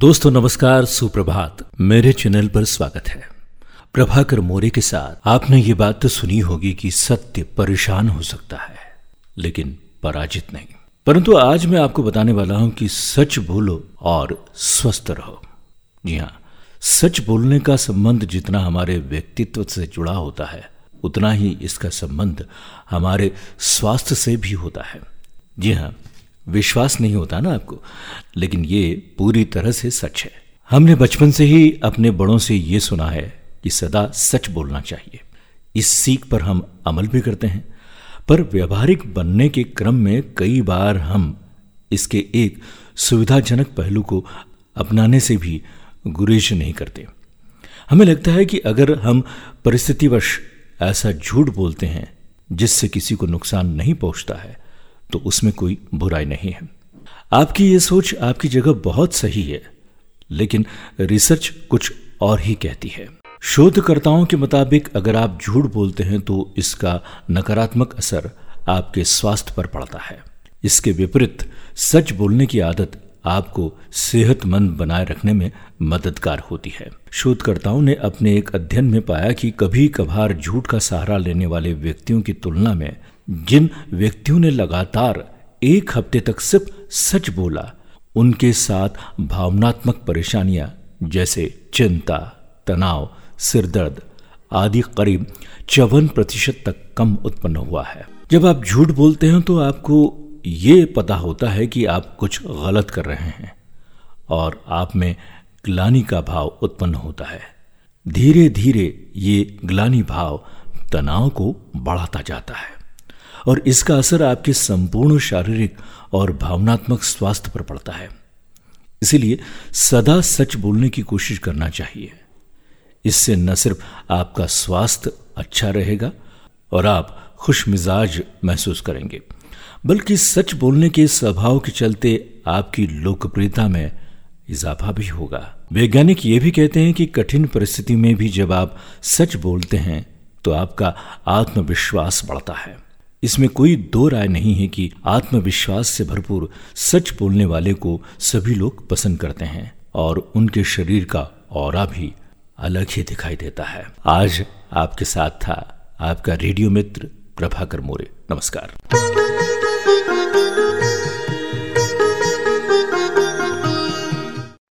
दोस्तों नमस्कार, सुप्रभात। मेरे चैनल पर स्वागत है। प्रभाकर मोरे के साथ आपने ये बात तो सुनी होगी कि सत्य परेशान हो सकता है लेकिन पराजित नहीं। परंतु आज मैं आपको बताने वाला हूं कि सच बोलो और स्वस्थ रहो। जी हाँ, सच बोलने का संबंध जितना हमारे व्यक्तित्व से जुड़ा होता है उतना ही इसका संबंध हमारे स्वास्थ्य से भी होता है। जी हाँ, विश्वास नहीं होता ना आपको, लेकिन ये पूरी तरह से सच है। हमने बचपन से ही अपने बड़ों से ये सुना है कि सदा सच बोलना चाहिए। इस सीख पर हम अमल भी करते हैं, पर व्यावहारिक बनने के क्रम में कई बार हम इसके एक सुविधाजनक पहलू को अपनाने से भी गुरेज नहीं करते। हमें लगता है कि अगर हम परिस्थितिवश ऐसा झूठ बोलते हैं जिससे किसी को नुकसान नहीं पहुंचता है तो उसमें कोई बुराई नहीं है। आपकी ये सोच आपकी जगह बहुत सही है, लेकिन रिसर्च कुछ और ही कहती है। शोधकर्ताओं के मुताबिक अगर आप झूठ बोलते हैं तो इसका नकारात्मक असर आपके स्वास्थ्य पर पड़ता है। इसके विपरीत सच बोलने की आदत आपको सेहतमंद बनाए रखने में मददगार होती है। शोधकर्ताओं ने अपने एक अध्ययन में पाया कि कभी कभार झूठ का सहारा लेने वाले व्यक्तियों की तुलना में जिन व्यक्तियों ने लगातार एक हफ्ते तक सिर्फ सच बोला, उनके साथ भावनात्मक परेशानियां जैसे चिंता, तनाव, सिरदर्द आदि करीब 54% तक कम उत्पन्न हुआ है। जब आप झूठ बोलते हैं तो आपको ये पता होता है कि आप कुछ गलत कर रहे हैं और आप में ग्लानि का भाव उत्पन्न होता है। धीरे धीरे ये ग्लानि भाव तनाव को बढ़ाता जाता है और इसका असर आपके संपूर्ण शारीरिक और भावनात्मक स्वास्थ्य पर पड़ता है। इसीलिए सदा सच बोलने की कोशिश करना चाहिए। इससे न सिर्फ आपका स्वास्थ्य अच्छा रहेगा और आप खुश मिजाज महसूस करेंगे, बल्कि सच बोलने के स्वभाव के चलते आपकी लोकप्रियता में इजाफा भी होगा। वैज्ञानिक ये भी कहते हैं कि कठिन परिस्थिति में भी जब आप सच बोलते हैं तो आपका आत्मविश्वास बढ़ता है। इसमें कोई दो राय नहीं है कि आत्मविश्वास से भरपूर सच बोलने वाले को सभी लोग पसंद करते हैं और उनके शरीर का ऑरा भी अलग ही दिखाई देता है। आज आपके साथ था आपका रेडियो मित्र प्रभाकर मोरे। नमस्कार।